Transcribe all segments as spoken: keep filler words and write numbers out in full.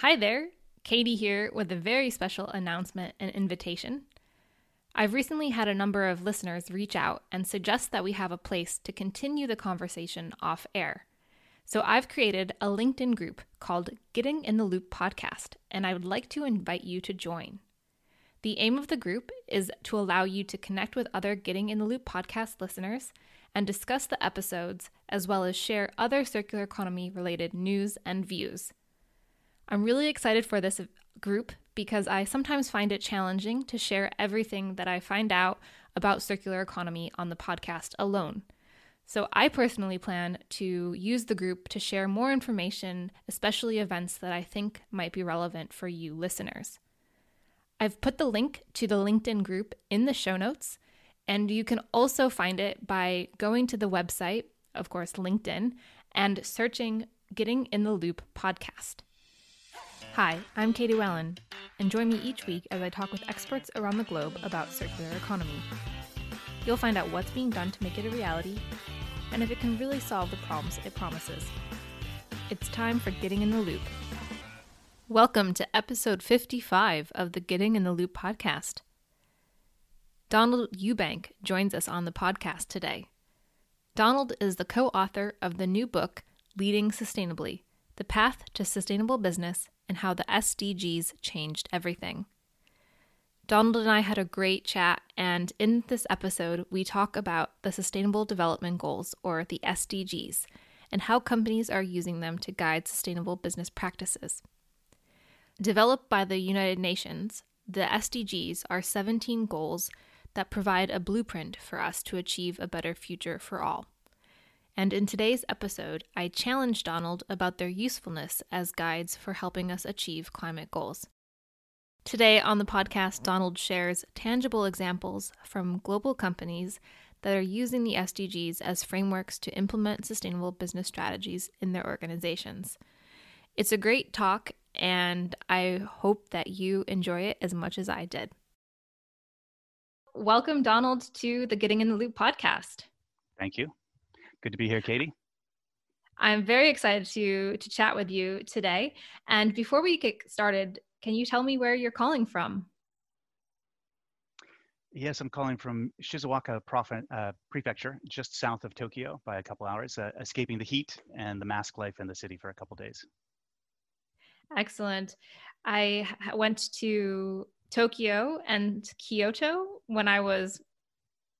Hi there, Katie here with a very special announcement and invitation. I've recently had a number of listeners reach out and suggest that we have a place to continue the conversation off air. So I've created a LinkedIn group called Getting in the Loop Podcast, and I would like to invite you to join. The aim of the group is to allow you to connect with other Getting in the Loop Podcast listeners and discuss the episodes, as well as share other circular economy related news and views. I'm really excited for this group because I sometimes find it challenging to share everything that I find out about circular economy on the podcast alone. So I personally plan to use the group to share more information, especially events that I think might be relevant for you listeners. I've put the link to the LinkedIn group in the show notes, and you can also find it by going to the website, of course, LinkedIn, and searching Getting in the Loop Podcast. Hi, I'm Katie Wellen, and join me each week as I talk with experts around the globe about circular economy. You'll find out what's being done to make it a reality, and if it can really solve the problems it promises. It's time for Getting in the Loop. Welcome to episode fifty-five of the Getting in the Loop podcast. Donald Eubank joins us on the podcast today. Donald is the co-author of the new book, Leading Sustainably: The Path to Sustainable Business and How the S D Gs Changed Everything. Donald and I had a great chat, and in this episode, we talk about the Sustainable Development Goals, or the S D Gs, and how companies are using them to guide sustainable business practices. Developed by the United Nations, the S D Gs are seventeen goals that provide a blueprint for us to achieve a better future for all. And in today's episode, I challenge Donald about their usefulness as guides for helping us achieve climate goals. Today on the podcast, Donald shares tangible examples from global companies that are using the S D Gs as frameworks to implement sustainable business strategies in their organizations. It's a great talk, and I hope that you enjoy it as much as I did. Welcome, Donald, to the Getting in the Loop podcast. Thank you. Good to be here, Katie. I'm very excited to to chat with you today. And before we get started, can you tell me where you're calling from? Yes, I'm calling from Shizuoka Prof- uh, Prefecture, just south of Tokyo by a couple hours, uh, escaping the heat and the mask life in the city for a couple days. Excellent. I went to Tokyo and Kyoto when I was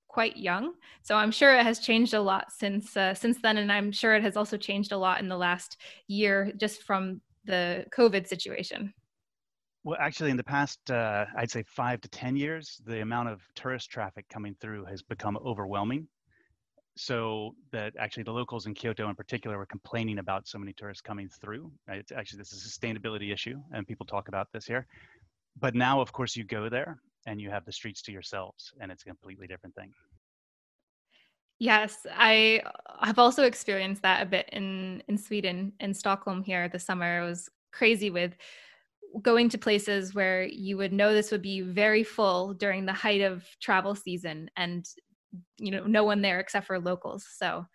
quite young. So I'm sure it has changed a lot since uh, since then. And I'm sure it has also changed a lot in the last year just from the COVID situation. Well, actually, in the past, uh, I'd say five to ten years, the amount of tourist traffic coming through has become overwhelming. So that actually the locals in Kyoto in particular were complaining about so many tourists coming through. It's actually, this is a sustainability issue, and people talk about this here. But now, of course, you go there and you have the streets to yourselves, and it's a completely different thing. Yes, I have also experienced that a bit in, in Sweden, in Stockholm here this summer. I was crazy with going to places where you would know this would be very full during the height of travel season, and you know, no one there except for locals. So,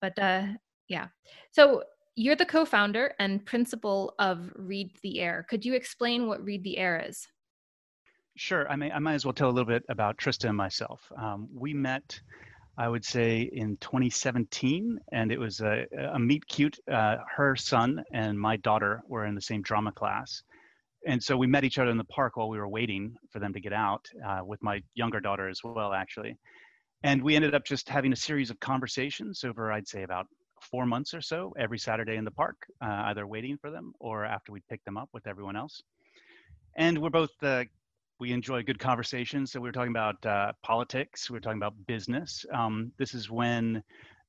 but uh, yeah. So you're the co-founder and principal of Read the Air. Could you explain what Read the Air is? Sure. I may, I might as well tell a little bit about Trista and myself. Um, we met, I would say, in twenty seventeen, and it was a, a meet cute. Uh, her son and my daughter were in the same drama class. And so we met each other in the park while we were waiting for them to get out, uh, with my younger daughter as well, actually. And we ended up just having a series of conversations over, I'd say, about four months or so, every Saturday in the park, uh, either waiting for them or after we'd picked them up with everyone else. And we're both uh, We enjoy good conversations. So we were talking about uh, politics. We were talking about business. Um, this is when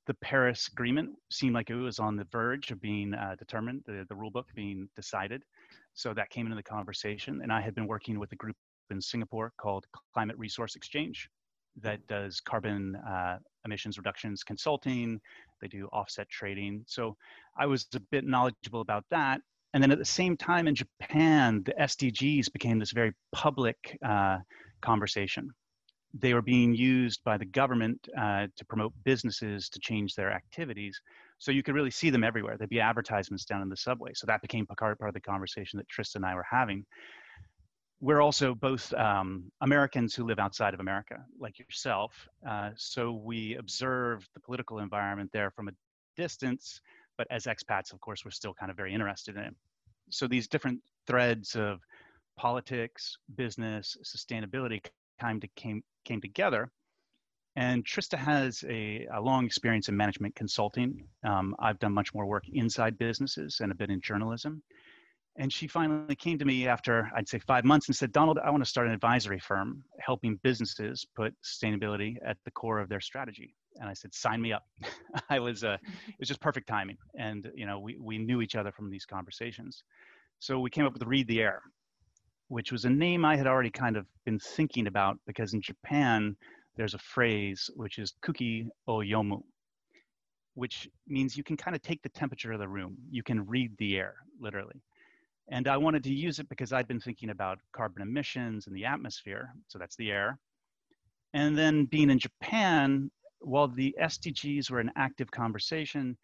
the Paris Agreement seemed like it was on the verge of being uh, determined, the, the rule book being decided. So that came into the conversation. And I had been working with a group in Singapore called Climate Resource Exchange that does carbon uh, emissions reductions consulting. They do offset trading. So I was a bit knowledgeable about that. And then at the same time in Japan, the S D Gs became this very public uh, conversation. They were being used by the government uh, to promote businesses to change their activities. So you could really see them everywhere. There'd be advertisements down in the subway. So that became part of the conversation that Trista and I were having. We're also both um, Americans who live outside of America, like yourself. Uh, so we observe the political environment there from a distance, but as expats, of course, we're still kind of very interested in it. So these different threads of politics, business, sustainability kind of came, came together. And Trista has a, a long experience in management consulting. Um, I've done much more work inside businesses and a bit in journalism. And she finally came to me after, I'd say, five months and said, Donald, I want to start an advisory firm helping businesses put sustainability at the core of their strategy. And I said, sign me up. I was, uh, it was just perfect timing. And, you know, we, we knew each other from these conversations. So we came up with Read the Air, which was a name I had already kind of been thinking about, because in Japan, there's a phrase which is kuki o yomu, which means you can kind of take the temperature of the room. You can read the air, literally. And I wanted to use it because I'd been thinking about carbon emissions and the atmosphere. So that's the air. And then being in Japan, while the S D Gs were an active conversation,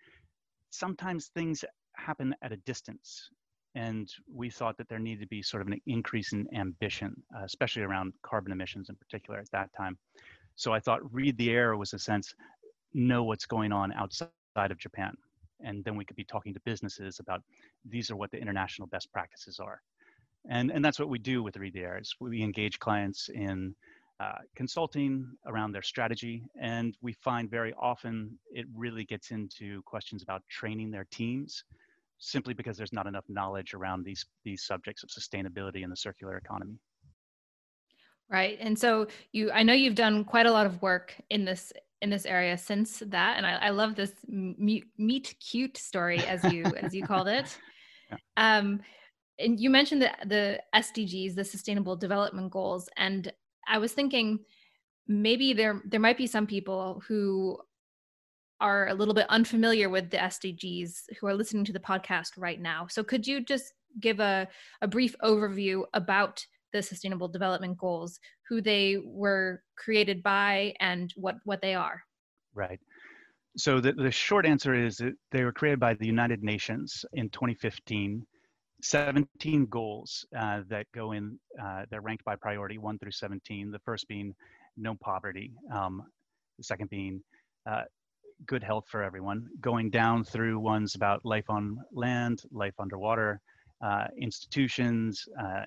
sometimes things happen at a distance. And we thought that there needed to be sort of an increase in ambition, uh, especially around carbon emissions in particular at that time. So I thought Read the Air was a sense, know what's going on outside of Japan. And then we could be talking to businesses about these are what the international best practices are. And, and that's what we do with Read the Air. Is we engage clients in uh, consulting around their strategy. And we find very often it really gets into questions about training their teams, simply because there's not enough knowledge around these, these subjects of sustainability and the circular economy. Right. And so you, I know you've done quite a lot of work in this, in this area since that. And I, I love this meet cute story, as you, as you called it. Yeah. Um, and you mentioned the, the S D Gs, the Sustainable Development Goals. And I was thinking maybe there, there might be some people who are a little bit unfamiliar with the S D Gs who are listening to the podcast right now. So could you just give a, a brief overview about the Sustainable Development Goals, who they were created by and what, what they are? Right. So the, the short answer is that they were created by the United Nations in twenty fifteen, seventeen goals uh, that go in, uh, they're ranked by priority one through seventeen, the first being no poverty, um, the second being uh, good health for everyone, going down through ones about life on land, life underwater, uh, institutions, uh,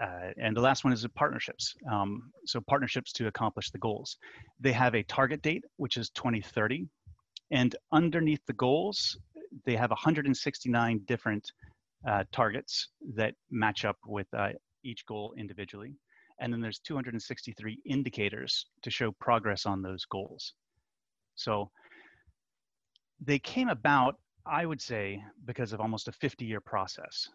uh, and the last one is partnerships. Um, so partnerships to accomplish the goals. They have a target date, which is twenty thirty. And underneath the goals, they have one hundred sixty-nine different uh, targets that match up with uh, each goal individually. And then there's two hundred sixty-three indicators to show progress on those goals. So they came about, I would say, because of almost a fifty-year process.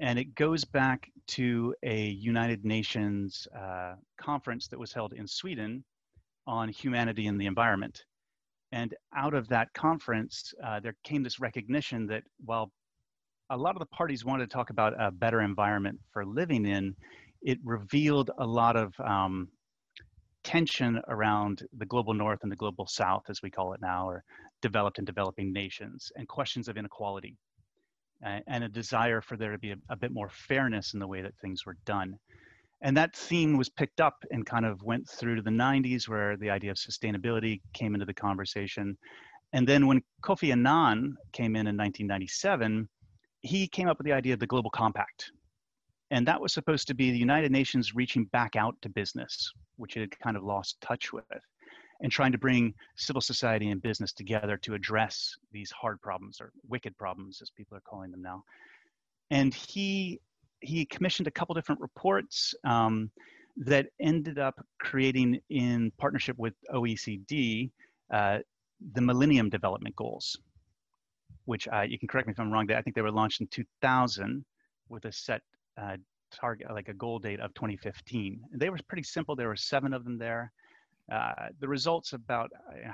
And it goes back to a United Nations uh, conference that was held in Sweden on humanity and the environment. And out of that conference, uh, there came this recognition that while a lot of the parties wanted to talk about a better environment for living in, it revealed a lot of um, tension around the global north and the global south, as we call it now, or developed and developing nations, and questions of inequality uh, and a desire for there to be a, a bit more fairness in the way that things were done. And that theme was picked up and kind of went through to the nineties, where the idea of sustainability came into the conversation. And then when Kofi Annan came in in nineteen ninety-seven, he came up with the idea of the Global Compact. And that was supposed to be the United Nations reaching back out to business, which it had kind of lost touch with, and trying to bring civil society and business together to address these hard problems, or wicked problems, as people are calling them now. And he he commissioned a couple different reports um, that ended up creating, in partnership with O E C D, uh, the Millennium Development Goals, which I, you can correct me if I'm wrong, I think they were launched in two thousand with a set Uh, target, like a goal date of twenty fifteen. They were pretty simple. There were seven of them there. Uh, the results about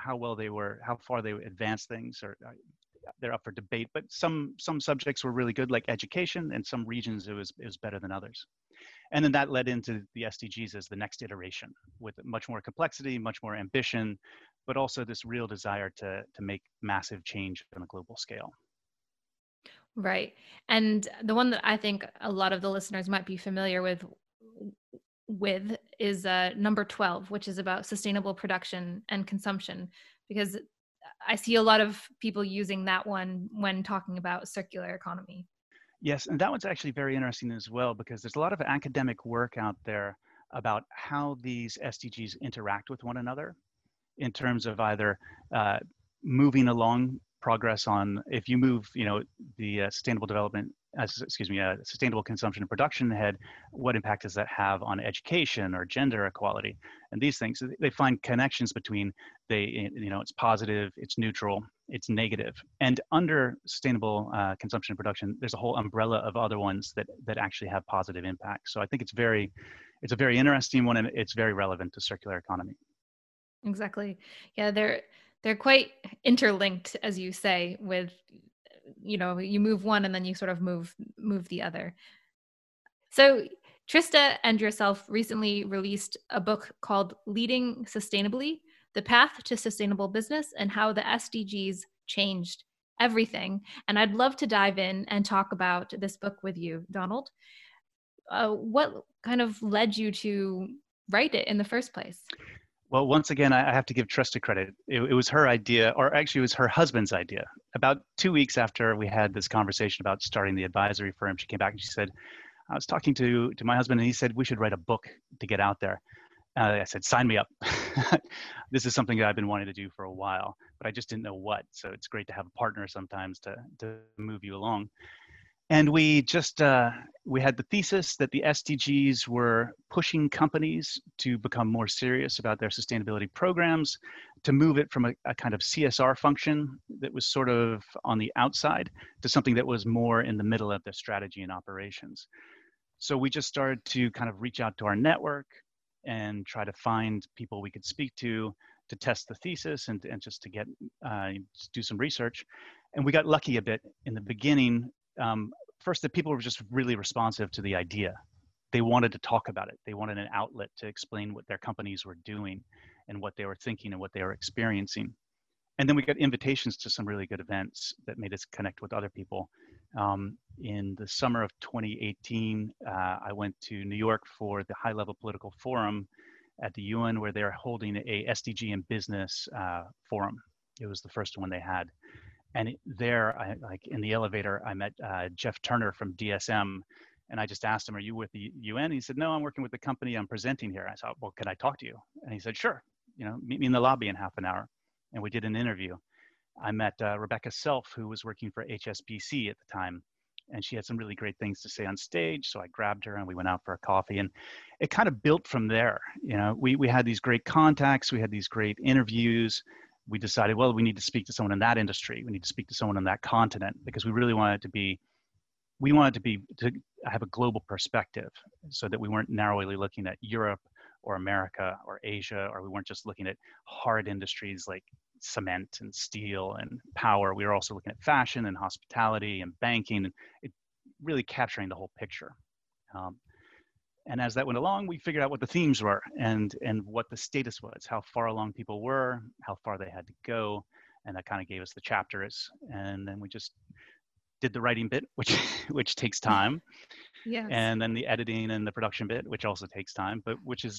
how well they were, how far they advanced things, or uh, they're up for debate. But some some subjects were really good, like education, and some regions it was it was better than others. And then that led into the S D Gs as the next iteration, with much more complexity, much more ambition, but also this real desire to, to make massive change on a global scale. Right. And the one that I think a lot of the listeners might be familiar with with is uh, number twelve, which is about sustainable production and consumption, because I see a lot of people using that one when talking about circular economy. Yes, and that one's actually very interesting as well, because there's a lot of academic work out there about how these S D Gs interact with one another in terms of either uh, moving along progress on, if you move, you know, the uh, sustainable development, uh, excuse me, uh, sustainable consumption and production ahead, what impact does that have on education or gender equality? And these things, they find connections between, they, you know, it's positive, it's neutral, it's negative. And under sustainable uh, consumption and production, there's a whole umbrella of other ones that that actually have positive impacts. So I think it's very, it's a very interesting one, and it's very relevant to circular economy. Exactly. Yeah, they're they're quite interlinked, as you say, with, you know, you move one and then you sort of move move the other. So Trista and yourself recently released a book called Leading Sustainably, The Path to Sustainable Business and How the S D Gs Changed Everything. And I'd love to dive in and talk about this book with you, Donald. Uh, what kind of led you to write it in the first place? Well, once again, I have to give Trista credit. It, it was her idea, or actually it was her husband's idea. About two weeks after we had this conversation about starting the advisory firm, she came back and she said, I was talking to, to my husband and he said, we should write a book to get out there. Uh, I said, sign me up. This is something that I've been wanting to do for a while, but I just didn't know what. So it's great to have a partner sometimes to, to move you along. And we just, uh, we had the thesis that the S D Gs were pushing companies to become more serious about their sustainability programs, to move it from a, a kind of C S R function that was sort of on the outside to something that was more in the middle of their strategy and operations. So we just started to kind of reach out to our network and try to find people we could speak to, to test the thesis and, and just to get, uh, just do some research. And we got lucky a bit in the beginning. Um, first, the people were just really responsive to the idea. They wanted to talk about it. They wanted an outlet to explain what their companies were doing and what they were thinking and what they were experiencing. And then we got invitations to some really good events that made us connect with other people. Um, in the summer of twenty eighteen, uh, I went to New York for the high-level political forum at the U N, where they're holding a S D G in business uh, forum. It was the first one they had. And there, I, like in the elevator, I met uh, Jeff Turner from D S M, and I just asked him, are you with the U N? He said, no, I'm working with the company I'm presenting here. I said, well, can I talk to you? And he said, sure, you know, meet me in the lobby in half an hour. And we did an interview. I met uh, Rebecca Self, who was working for H S B C at the time, and she had some really great things to say on stage. So I grabbed her and we went out for a coffee, and it kind of built from there. You know, we, we had these great contacts, we had these great interviews. We decided, well, we need to speak to someone in that industry. We need to speak to someone on that continent, because we really wanted to be, we wanted to be, to have a global perspective, so that we weren't narrowly looking at Europe or America or Asia, or we weren't just looking at hard industries like cement and steel and power. We were also looking at fashion and hospitality and banking, and it really capturing the whole picture. Um, And as that went along, we figured out what the themes were and and what the status was, how far along people were, how far they had to go. And that kind of gave us the chapters. And then we just did the writing bit, which which takes time. Yes. And then the editing and the production bit, which also takes time, but which is,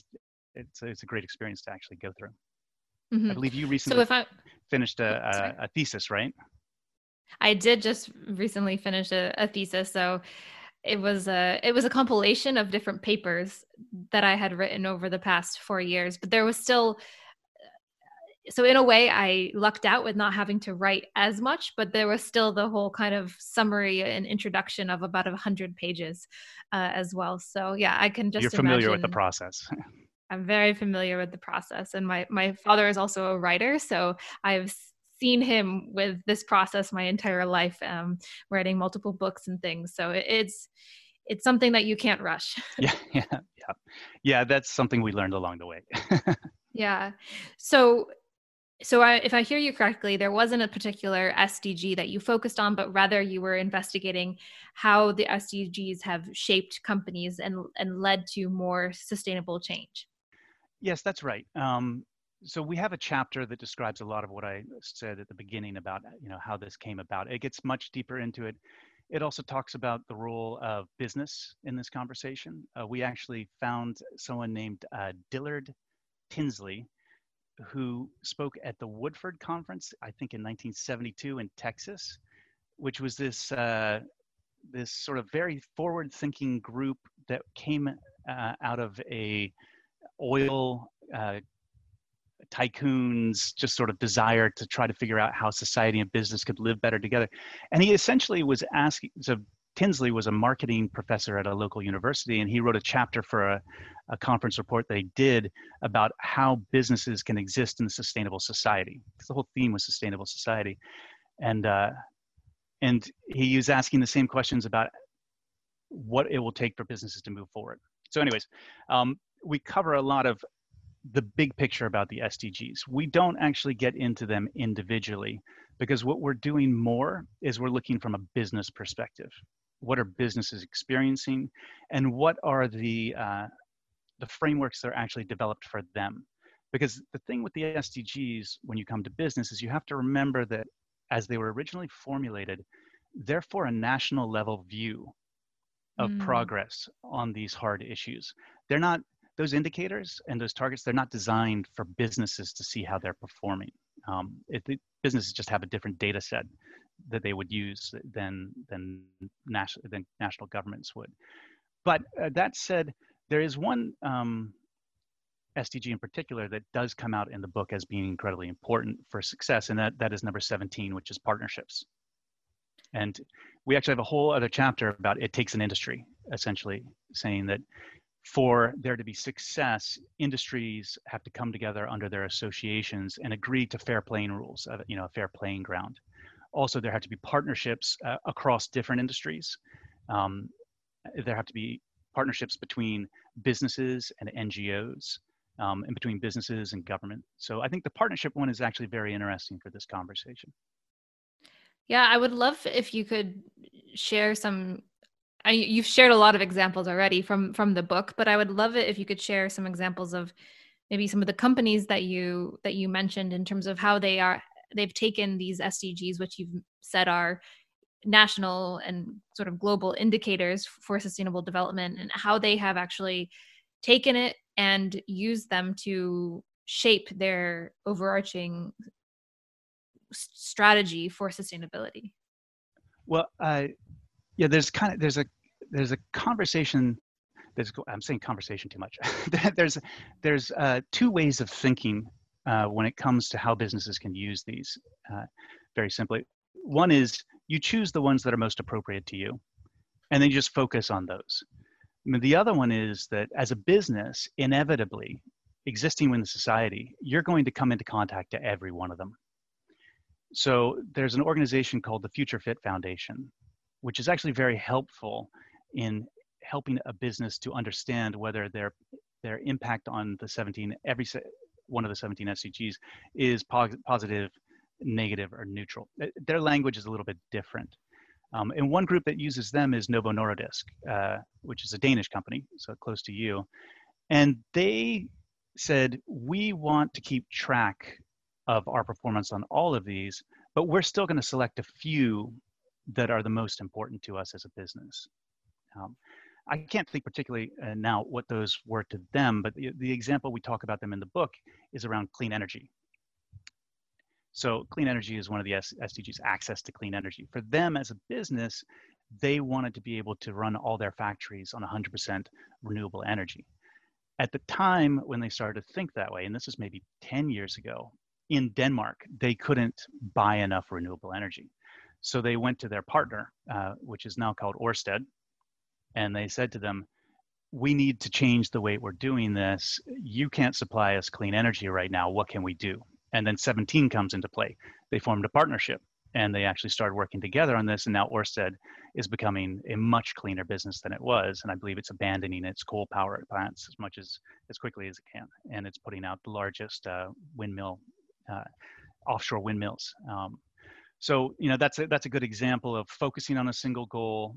it's, it's a great experience to actually go through. Mm-hmm. I believe you recently so if I, finished a, a, a thesis, right? I did just recently finish a, a thesis. So It was a it was a compilation of different papers that I had written over the past four years, but there was still, so in a way I lucked out with not having to write as much, but there was still the whole kind of summary and introduction of about a hundred pages uh, as well. So yeah, I can just You're familiar imagine, with the process. I'm very familiar with the process, and my my father is also a writer, so I've seen him with this process my entire life, um, writing multiple books and things. So it, it's it's something that you can't rush. yeah, yeah, yeah, yeah. That's something we learned along the way. yeah. So, so I, if I hear you correctly, there wasn't a particular S D G that you focused on, but rather you were investigating how the S D Gs have shaped companies and and led to more sustainable change. Yes, that's right. Um, So we have a chapter that describes a lot of what I said at the beginning about, you know, how this came about. It gets much deeper into it. It also talks about the role of business in this conversation. Uh, we actually found someone named uh, Dillard Tinsley, who spoke at the Woodford Conference, I think in nineteen seventy-two in Texas, which was this uh, this sort of very forward-thinking group that came uh, out of a oil uh, tycoon's just sort of desire to try to figure out how society and business could live better together. And he essentially was asking, so Tinsley was a marketing professor at a local university, and he wrote a chapter for a, a conference report that he did about how businesses can exist in a sustainable society, because the whole theme was sustainable society. And, uh, and he was asking the same questions about what it will take for businesses to move forward. So anyways, um, we cover a lot of the big picture about the S D Gs. We don't actually get into them individually, because what we're doing more is we're looking from a business perspective. What are businesses experiencing, and what are the uh, the frameworks that are actually developed for them? Because the thing with the S D Gs when you come to business is you have to remember that as they were originally formulated, they're for a national level view of mm. progress on these hard issues. They're not, those indicators and those targets, they're not designed for businesses to see how they're performing. Um, it, it, businesses just have a different data set that they would use than than national than national governments would. But uh, that said, there is one um, S D G in particular that does come out in the book as being incredibly important for success, and that, that is number seventeen, which is partnerships. And we actually have a whole other chapter about it takes an industry, essentially saying that for there to be success, industries have to come together under their associations and agree to fair playing rules, of, you know, a fair playing ground. Also, there have to be partnerships uh, across different industries. Um, there have to be partnerships between businesses and N G Os, um, and between businesses and government. So I think the partnership one is actually very interesting for this conversation. Yeah, I would love if you could share some, I, you've shared a lot of examples already from, from the book, but I would love it if you could share some examples of maybe some of the companies that you that you mentioned in terms of how they are they've taken these S D Gs, which you've said are national and sort of global indicators for sustainable development, and how they have actually taken it and used them to shape their overarching strategy for sustainability. Well, I. Uh... Yeah, there's kind of there's a there's a conversation. There's I'm saying conversation too much. there's there's uh, two ways of thinking uh, when it comes to how businesses can use these. Uh, very simply, one is you choose the ones that are most appropriate to you, and then you just focus on those. I mean, the other one is that as a business, inevitably, existing within society, you're going to come into contact to every one of them. So there's an organization called the Future Fit Foundation, which is actually very helpful in helping a business to understand whether their their impact on the seventeen, every one of the seventeen S D Gs is positive, negative, or neutral. Their language is a little bit different. Um, and one group that uses them is Novo Nordisk, uh, which is a Danish company, so close to you. And they said, we want to keep track of our performance on all of these, but we're still gonna select a few that are the most important to us as a business. Um, I can't think particularly uh, now what those were to them, but the, the example we talk about them in the book is around clean energy. So clean energy is one of the S D Gs, access to clean energy. For them as a business, they wanted to be able to run all their factories on one hundred percent renewable energy. At the time when they started to think that way, and this is maybe ten years ago, in Denmark, they couldn't buy enough renewable energy. So they went to their partner, uh, which is now called Ørsted, and they said to them, we need to change the way we're doing this. You can't supply us clean energy right now. What can we do? And then seventeen comes into play. They formed a partnership, and they actually started working together on this, and now Ørsted is becoming a much cleaner business than it was, and I believe it's abandoning its coal power plants as much as, as quickly as it can, and it's putting out the largest uh, windmill, uh, offshore windmills. Um, So, you know, that's a, that's a good example of focusing on a single goal,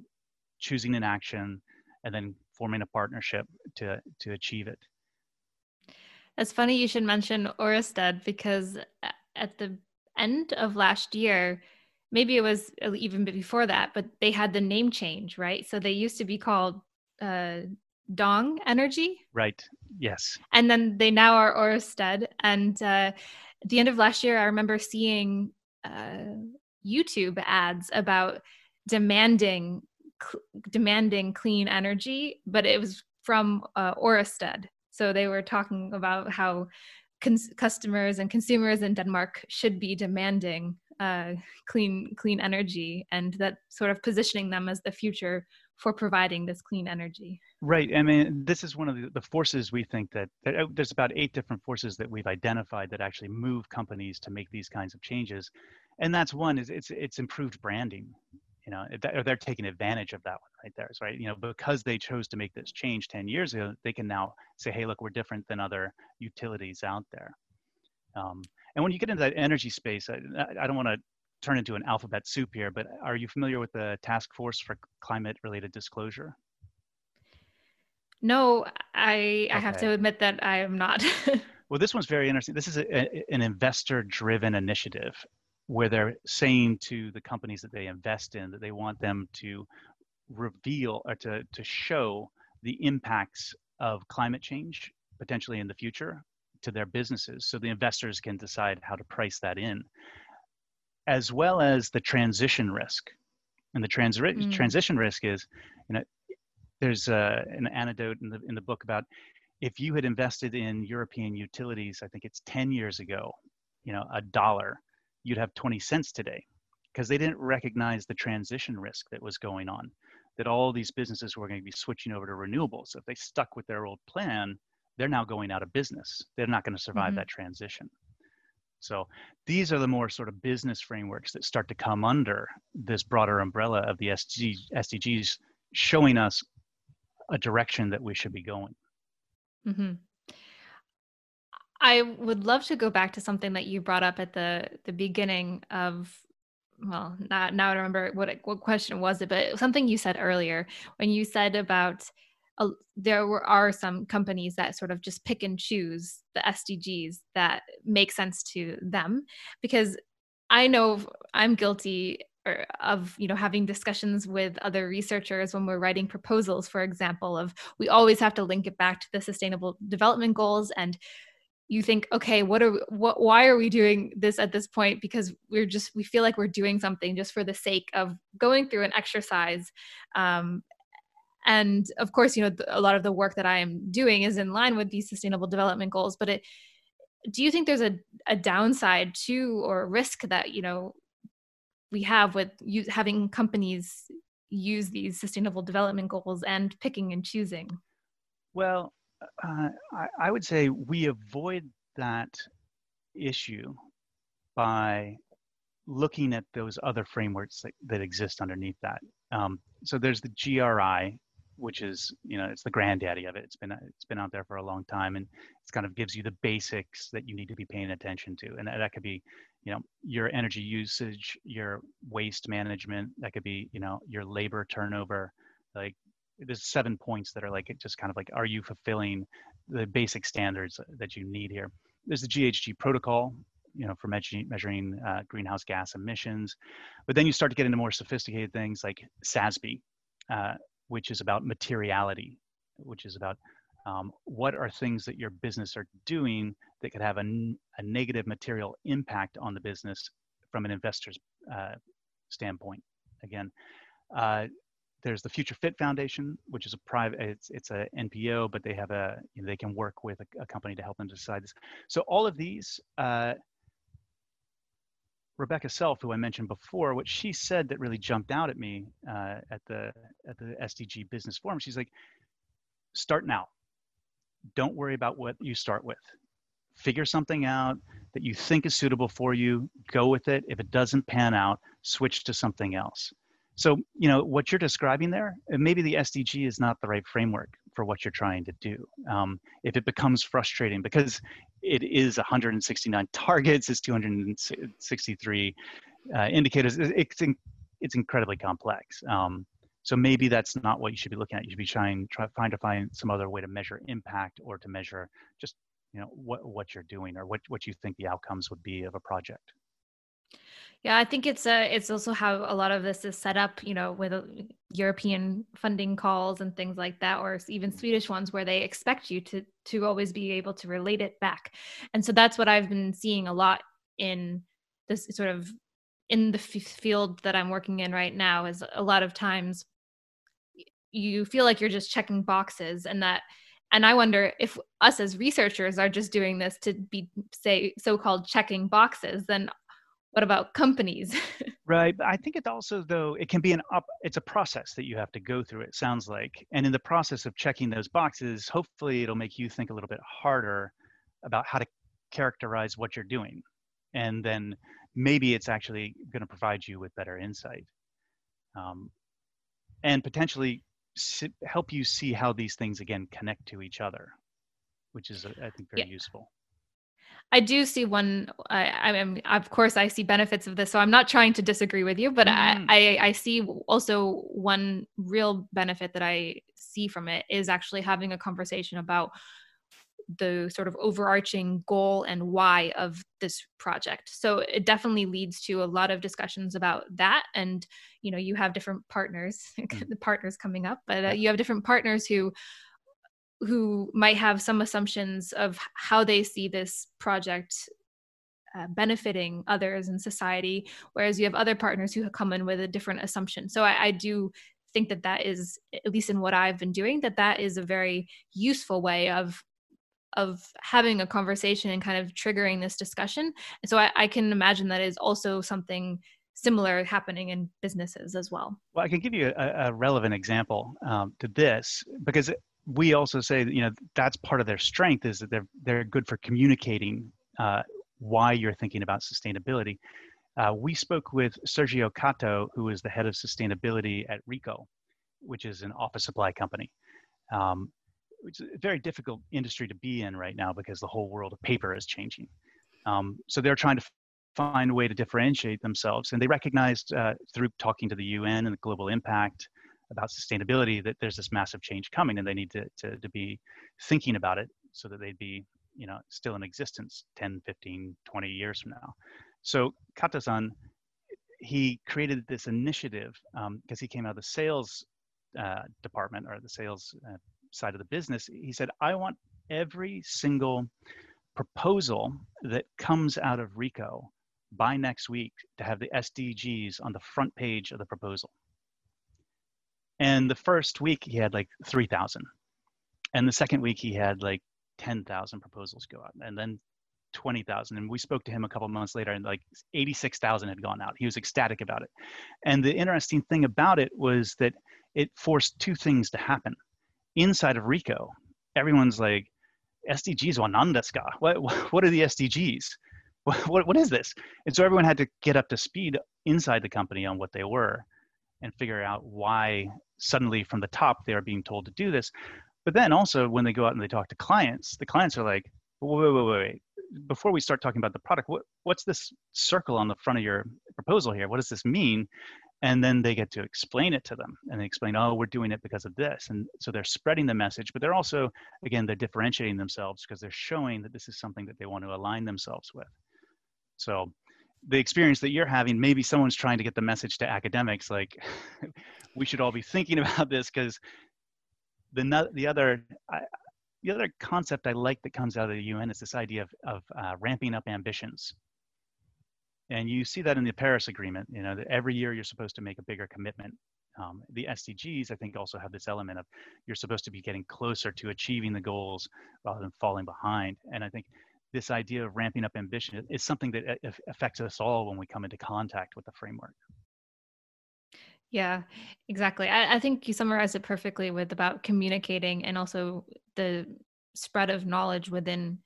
choosing an action, and then forming a partnership to, to achieve it. It's funny you should mention Ørsted, because at the end of last year, maybe it was even before that, but they had the name change, right? So they used to be called uh, Dong Energy. Right. Yes. And then they now are Ørsted. And uh, at the end of last year, I remember seeing uh, YouTube ads about demanding cl- demanding clean energy, but it was from uh, Ørsted. So they were talking about how cons- customers and consumers in Denmark should be demanding uh, clean clean energy, and that sort of positioning them as the future for providing this clean energy. Right. I mean, this is one of the, the forces we think that, that there's about eight different forces that we've identified that actually move companies to make these kinds of changes. And that's one is it's it's improved branding. You know, or they're taking advantage of that one right there. So, right, you know, because they chose to make this change ten years ago, they can now say, hey, look, we're different than other utilities out there. Um, and when you get into that energy space, I, I don't want to turn into an alphabet soup here, but are you familiar with the Task Force for Climate-Related Disclosure? No, I, I okay. have to admit that I am not. Well, this one's very interesting. This is a, a, an investor-driven initiative, where they're saying to the companies that they invest in that they want them to reveal or to, to show the impacts of climate change potentially in the future to their businesses, so the investors can decide how to price that in, as well as the transition risk. And the trans- mm. transition risk is, you know, there's a, an anecdote in the in the book about if you had invested in European utilities, I think it's ten years ago, you know, a dollar, you'd have twenty cents today, because they didn't recognize the transition risk that was going on, that all these businesses were going to be switching over to renewables. So if they stuck with their old plan, they're now going out of business. They're not going to survive mm-hmm. that transition. So these are the more sort of business frameworks that start to come under this broader umbrella of the S D Gs, showing us a direction that we should be going. Mm-hmm. I would love to go back to something that you brought up at the, the beginning of, well, not, now I remember what it, what question was it, but something you said earlier when you said about uh, there were, are some companies that sort of just pick and choose the S D Gs that make sense to them, because I know I'm guilty of, you know, having discussions with other researchers when we're writing proposals, for example, of we always have to link it back to the Sustainable Development Goals. And you think, okay, what are we, what? Why are we doing this at this point? Because we're just, we feel like we're doing something just for the sake of going through an exercise. Um, and of course, you know, a lot of the work that I am doing is in line with these Sustainable Development Goals. But it, do you think there's a, a downside to, or risk that, you know, we have with you, having companies use these Sustainable Development Goals and picking and choosing? Well, Uh, I, I would say we avoid that issue by looking at those other frameworks that, that exist underneath that. Um, so there's the G R I, which is, you know, it's the granddaddy of it. It's been it's been out there for a long time, and it's kind of gives you the basics that you need to be paying attention to, and that, that could be, you know, your energy usage, your waste management. That could be, you know, your labor turnover, like. There's seven points that are like, it just kind of like, are you fulfilling the basic standards that you need here? There's the G H G protocol, you know, for measuring, measuring uh, greenhouse gas emissions. But then you start to get into more sophisticated things like S A S B, uh, which is about materiality, which is about um, what are things that your business are doing that could have a, n- a negative material impact on the business from an investor's uh, standpoint. Again, uh, there's the Future Fit Foundation, which is a private, it's it's a N P O, but they have a, you know, they can work with a, a company to help them decide this. So all of these, uh, Rebecca Self, who I mentioned before, what she said that really jumped out at me uh, at the at the S D G Business Forum, she's like, start now. Don't worry about what you start with. Figure something out that you think is suitable for you, go with it. If it doesn't pan out, switch to something else. So, you know, what you're describing there, maybe the S D G is not the right framework for what you're trying to do. Um, if it becomes frustrating, because it is one hundred sixty-nine targets, it's two hundred sixty-three uh, indicators, it's in, it's incredibly complex. Um, so maybe that's not what you should be looking at. You should be trying, try, trying to find some other way to measure impact, or to measure just you know, what, what you're doing or what, what you think the outcomes would be of a project? Yeah, I think it's a, it's also how a lot of this is set up, you know, with European funding calls and things like that, or even Swedish ones where they expect you to, to always be able to relate it back. And so that's what I've been seeing a lot in this sort of, in the f- field that I'm working in right now, is a lot of times you feel like you're just checking boxes, and that, and I wonder if us as researchers are just doing this to be, say, so-called checking boxes, then what about companies? Right. I think it also, though, it can be an up, it's a process that you have to go through, it sounds like. And in the process of checking those boxes, hopefully it'll make you think a little bit harder about how to characterize what you're doing. And then maybe it's actually going to provide you with better insight, um, and potentially sit, help you see how these things, again, connect to each other, which is, I think, very yeah. useful. I do see one, I, I am, of course, I see benefits of this, so I'm not trying to disagree with you, but mm. I, I, I see also one real benefit that I see from it is actually having a conversation about the sort of overarching goal and why of this project. So it definitely leads to a lot of discussions about that. And, you know, you have different partners, mm. the partners coming up, but uh, you have different partners who who might have some assumptions of how they see this project uh, benefiting others in society, whereas you have other partners who come in with a different assumption. So I, I do think that that is, at least in what I've been doing, that that is a very useful way of of having a conversation and kind of triggering this discussion. And so I, I can imagine that is also something similar happening in businesses as well. Well, I can give you a, a relevant example um, to this, because it, we also say that, you know, that's part of their strength, is that they're they're good for communicating uh, why you're thinking about sustainability. Uh, we spoke with Sergio Cato, who is the head of sustainability at Ricoh, which is an office supply company. Um, it's a very difficult industry to be in right now because the whole world of paper is changing. Um, so they're trying to f- find a way to differentiate themselves. And they recognized uh, through talking to the U N and the Global Compact about sustainability, that there's this massive change coming, and they need to, to, to be thinking about it so that they'd be, you know, still in existence ten, fifteen, twenty years from now. So Kato-san, he created this initiative um, because he came out of the sales uh, department or the sales uh, side of the business. He said, I want every single proposal that comes out of Ricoh by next week to have the S D Gs on the front page of the proposal. And the first week he had like three thousand. And the second week he had like ten thousand proposals go out, and then twenty thousand. And we spoke to him a couple months later, and like eighty-six thousand had gone out. He was ecstatic about it. And the interesting thing about it was that it forced two things to happen. Inside of Ricoh, everyone's like, S D Gs wa nan desu ka? What, what are the S D Gs? What, what, what is this? And so everyone had to get up to speed inside the company on what they were, and figure out why suddenly from the top they are being told to do this. But then also when they go out and they talk to clients, the clients are like, wait, wait, wait, wait. Before we start talking about the product, what, what's this circle on the front of your proposal here? What does this mean? And then they get to explain it to them, and they explain, oh, we're doing it because of this. And so they're spreading the message, but they're also, again, they're differentiating themselves because they're showing that this is something that they want to align themselves with. So the experience that you're having, maybe someone's trying to get the message to academics, like we should all be thinking about this, because the the other I, the other concept I like that comes out of the U N is this idea of, of uh, ramping up ambitions. And you see that in the Paris Agreement, you know, that every year you're supposed to make a bigger commitment. Um, the S D Gs, I think, also have this element of you're supposed to be getting closer to achieving the goals rather than falling behind. And I think this idea of ramping up ambition is something that affects us all when we come into contact with the framework. Yeah, exactly. I, I think you summarized it perfectly with about communicating and also the spread of knowledge within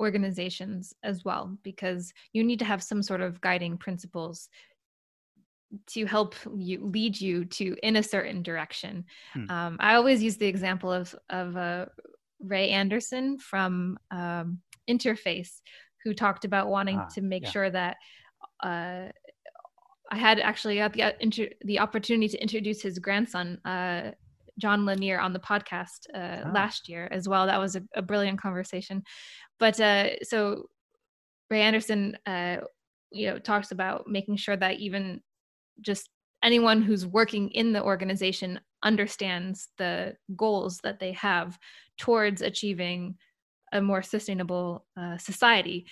organizations as well, because you need to have some sort of guiding principles to help you lead you to in a certain direction. Hmm. Um, I always use the example of, of a, Ray Anderson from um, Interface, who talked about wanting ah, to make yeah. sure that uh, I had actually got the, uh, inter- the opportunity to introduce his grandson uh, John Lanier on the podcast uh, oh. last year as well. That was a, a brilliant conversation. But uh, so Ray Anderson, uh, you know, talks about making sure that even just anyone who's working in the organization understands the goals that they have towards achieving a more sustainable uh, society.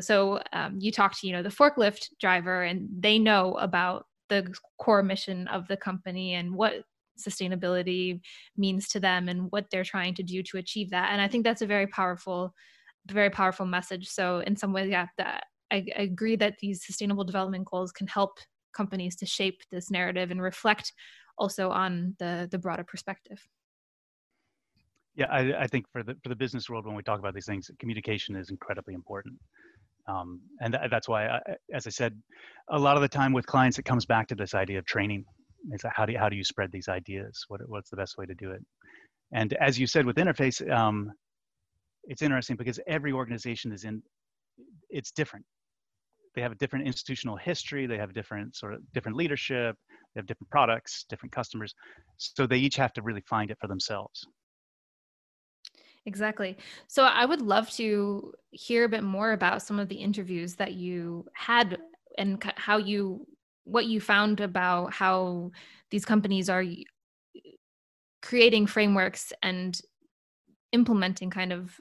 So um, you talk to, you know, the forklift driver, and they know about the core mission of the company and what sustainability means to them and what they're trying to do to achieve that. And I think that's a very powerful, very powerful message. So in some ways, yeah, that, I, I agree that these sustainable development goals can help companies to shape this narrative and reflect also on the, the broader perspective. Yeah, I, I think for the for the business world, when we talk about these things, communication is incredibly important. Um, and th- that's why, I, as I said, a lot of the time with clients, it comes back to this idea of training. It's like, how do you, how do you spread these ideas? What What's the best way to do it? And as you said with Interface, um, it's interesting because every organization is in, it's different. They have a different institutional history. They have different sort of different leadership. They have different products, different customers. So they each have to really find it for themselves. Exactly. So I would love to hear a bit more about some of the interviews that you had and how you, what you found about how these companies are creating frameworks and implementing kind of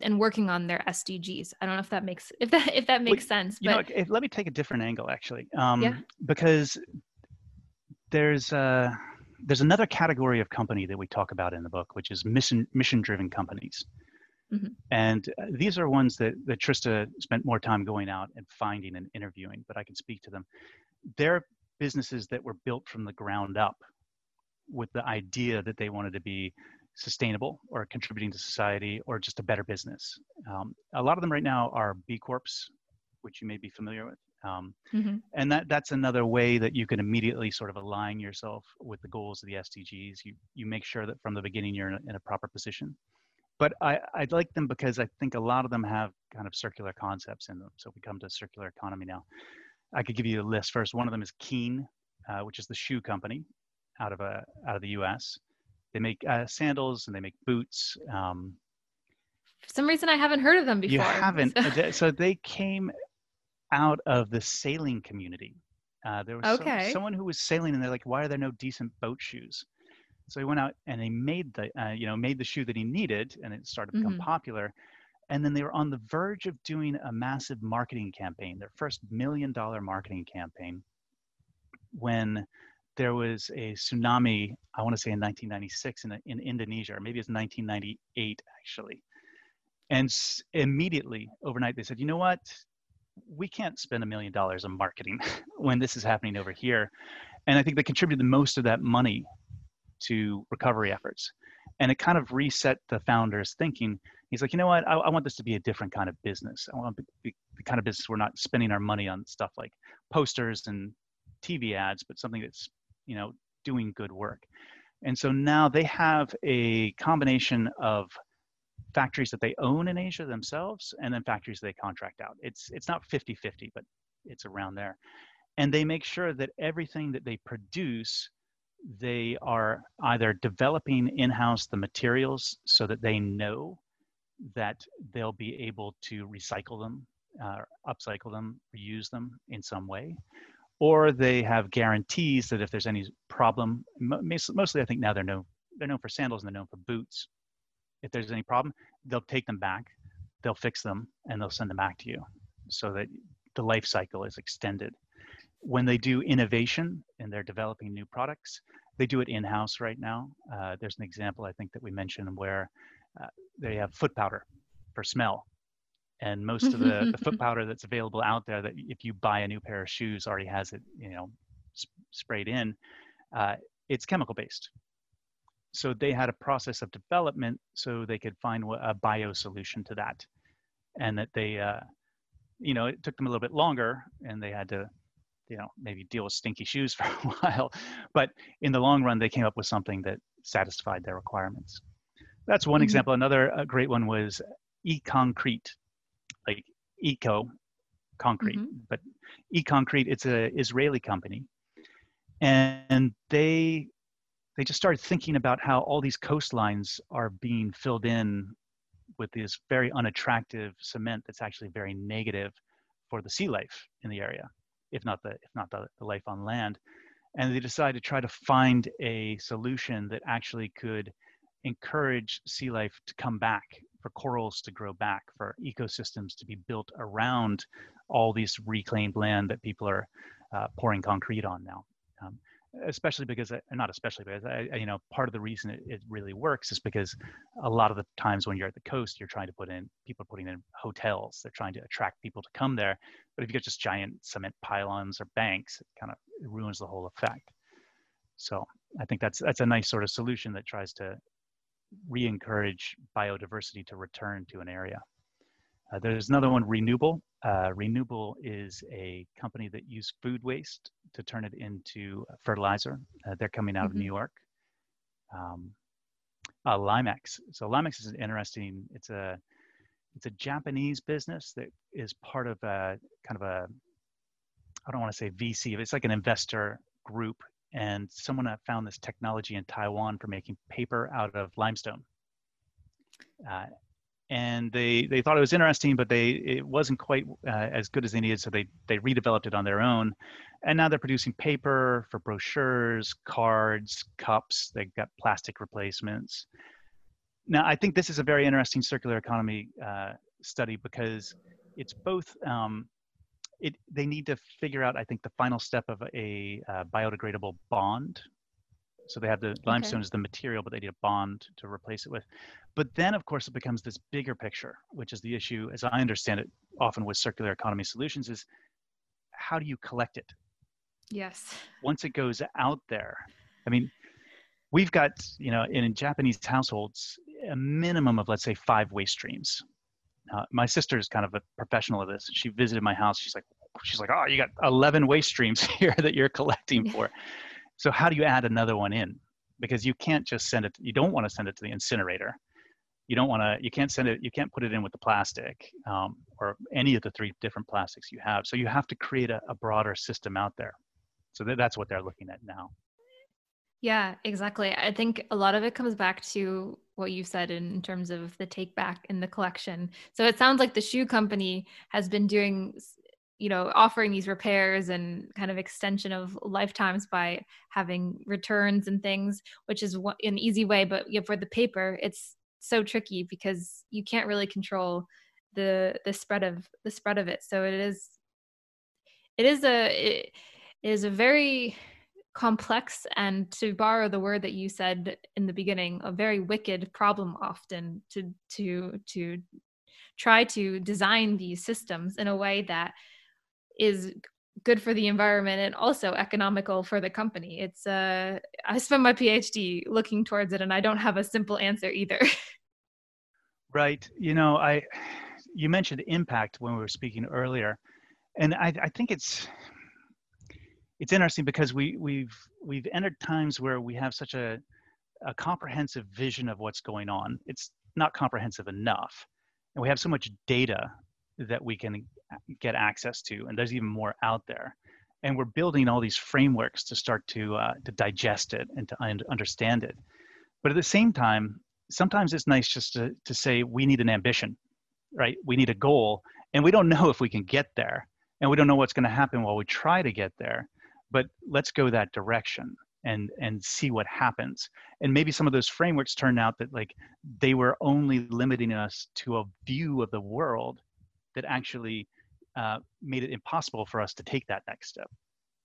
and working on their S D Gs. I don't know if that makes if that if that makes well, sense. But you know, let me take a different angle actually, um, yeah. because there's uh, there's another category of company that we talk about in the book, which is mission mission driven companies, mm-hmm. and uh, these are ones that that Trista spent more time going out and finding and interviewing. But I can speak to them. They're businesses that were built from the ground up with the idea that they wanted to be sustainable or contributing to society or just a better business. Um, a lot of them right now are B Corps, which you may be familiar with. Um, mm-hmm. And that that's another way that you can immediately sort of align yourself with the goals of the S D Gs. You you make sure that from the beginning you're in a, in a proper position. But I, I like them because I think a lot of them have kind of circular concepts in them. So we come to circular economy now. I could give you a list first. One of them is Keen, uh, which is the shoe company out of a out of the U S. They make uh, sandals and they make boots. Um, For some reason, I haven't heard of them before. You haven't. So, so they came out of the sailing community. Uh, there was okay. so, someone who was sailing, and they're like, "Why are there no decent boat shoes?" So he went out and he made the, uh, you know, made the shoe that he needed, and it started to become mm-hmm. popular. And then they were on the verge of doing a massive marketing campaign, their first million dollar marketing campaign, when there was a tsunami, I want to say in nineteen ninety-six in, in Indonesia, or maybe it's nineteen ninety-eight actually. And s- immediately overnight, they said, you know what? We can't spend a million dollars on marketing when this is happening over here. And I think they contributed the most of that money to recovery efforts. And it kind of reset the founder's thinking. He's like, you know what? I, I want this to be a different kind of business. I want the kind of business we're not spending our money on stuff like posters and T V ads, but something that's, you know, doing good work. And so now they have a combination of factories that they own in Asia themselves and then factories they contract out. It's it's not fifty-fifty, but it's around there. And they make sure that everything that they produce, they are either developing in-house the materials so that they know that they'll be able to recycle them, uh, upcycle them, reuse them in some way. Or they have guarantees that if there's any problem, mostly I think now they're known, they're known for sandals and they're known for boots. If there's any problem, they'll take them back, they'll fix them, and they'll send them back to you so that the life cycle is extended. When they do innovation and they're developing new products, they do it in-house right now. Uh, there's an example I think that we mentioned where uh, they have foot powder for smell. And most of the, the foot powder that's available out there, that if you buy a new pair of shoes, already has it, you know, sp- sprayed in. Uh, it's chemical based. So they had a process of development, so they could find a bio solution to that, and that they, uh, you know, it took them a little bit longer, and they had to, you know, maybe deal with stinky shoes for a while. But in the long run, they came up with something that satisfied their requirements. That's one mm-hmm. example. Another a great one was eConcrete. Like eco concrete, mm-hmm. but eConcrete, it's a Israeli company, and they they just started thinking about how all these coastlines are being filled in with this very unattractive cement that's actually very negative for the sea life in the area, if not the if not the, the life on land. And they decided to try to find a solution that actually could encourage sea life to come back, for corals to grow back, for ecosystems to be built around all these reclaimed land that people are uh, pouring concrete on now. Um, especially because, not especially because, I, I, you know, part of the reason it, it really works is because a lot of the times when you're at the coast, you're trying to put in, people are putting in hotels, they're trying to attract people to come there. But if you get just giant cement pylons or banks, it kind of ruins the whole effect. So I think that's, that's a nice sort of solution that tries to re-encourage biodiversity to return to an area. Uh, there's another one, Renewable. Uh, Renewable is a company that used food waste to turn it into fertilizer. Uh, they're coming out mm-hmm. of New York. Um, uh, Limex. So Limex is an interesting, it's a, it's a Japanese business that is part of a kind of a, I don't want to say V C, but it's like an investor group. And someone found this technology in Taiwan for making paper out of limestone. Uh, And they, they thought it was interesting, but they it wasn't quite uh, as good as they needed, so they, they redeveloped it on their own. And now they're producing paper for brochures, cards, cups. They've got plastic replacements. Now, I think this is a very interesting circular economy uh, study because it's both um, it they need to figure out, I think, the final step of a uh, biodegradable bond. So they have the limestone as the material, but they need a bond to replace it with. But then, of course, it becomes this bigger picture, which is the issue, as I understand it, often with circular economy solutions, is how do you collect it? Yes. Once it goes out there, I mean, we've got, you know, in, in Japanese households, a minimum of, let's say, five waste streams. Uh, my sister is kind of a professional of this. She visited my house. She's like, she's like, oh, you got eleven waste streams here that you're collecting for. So how do you add another one in? Because you can't just send it, you don't want to send it to the incinerator. You don't want to, you can't send it, you can't put it in with the plastic um, or any of the three different plastics you have. So you have to create a, a broader system out there. So th- that's what they're looking at now. Yeah, exactly. I think a lot of it comes back to what you said in terms of the take back and the collection. So it sounds like the shoe company has been doing, you know, offering these repairs and kind of extension of lifetimes by having returns and things, which is an easy way. But yeah, for the paper, it's so tricky because you can't really control the the spread of the spread of it. So it is, it is a it is a very complex and, to borrow the word that you said in the beginning, a very wicked problem often to to to try to design these systems in a way that is good for the environment and also economical for the company. It's, uh, I spent my PhD looking towards it and I don't have a simple answer either. Right. You know, I, you mentioned impact when we were speaking earlier, and I, I think it's, it's interesting because we, we've, we've entered times where we have such a, a comprehensive vision of what's going on. It's not comprehensive enough. And we have so much data that we can get access to, and there's even more out there. And we're building all these frameworks to start to uh, to digest it and to un- understand it. But at the same time, sometimes it's nice just to, to say we need an ambition, right? We need a goal, and we don't know if we can get there, and we don't know what's going to happen while we try to get there. But let's go that direction and and see what happens. And maybe some of those frameworks turn out that like they were only limiting us to a view of the world that actually uh, made it impossible for us to take that next step.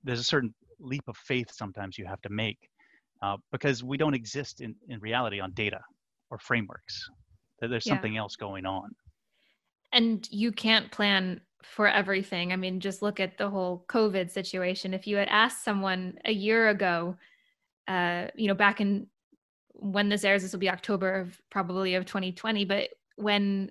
There's a certain leap of faith sometimes you have to make uh, because we don't exist in, in reality on data or frameworks. There's yeah. something else going on. And you can't plan for everything. I mean, just look at the whole COVID situation. If you had asked someone a year ago, uh, you know, back in when this airs, this will be October of probably of twenty twenty, but when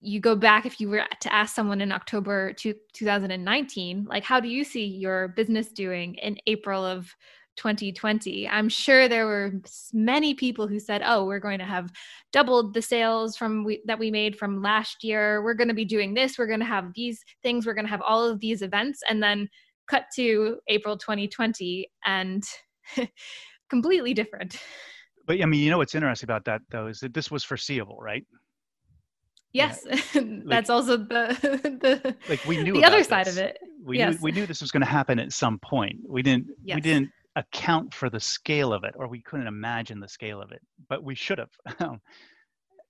you go back, if you were to ask someone in October two thousand nineteen, like, how do you see your business doing in April of twenty twenty? I'm sure there were many people who said, oh, we're going to have doubled the sales from we, that we made from last year. We're going to be doing this. We're going to have these things. We're going to have all of these events. And then cut to April twenty twenty. And completely different. But I mean, you know, what's interesting about that though, is that this was foreseeable, right? Yes. Yeah. Like, that's also the, the, like we knew the other side this. of it. We, yes. knew, we knew this was going to happen at some point. We didn't, yes. we didn't account for the scale of it, or we couldn't imagine the scale of it, but we should have.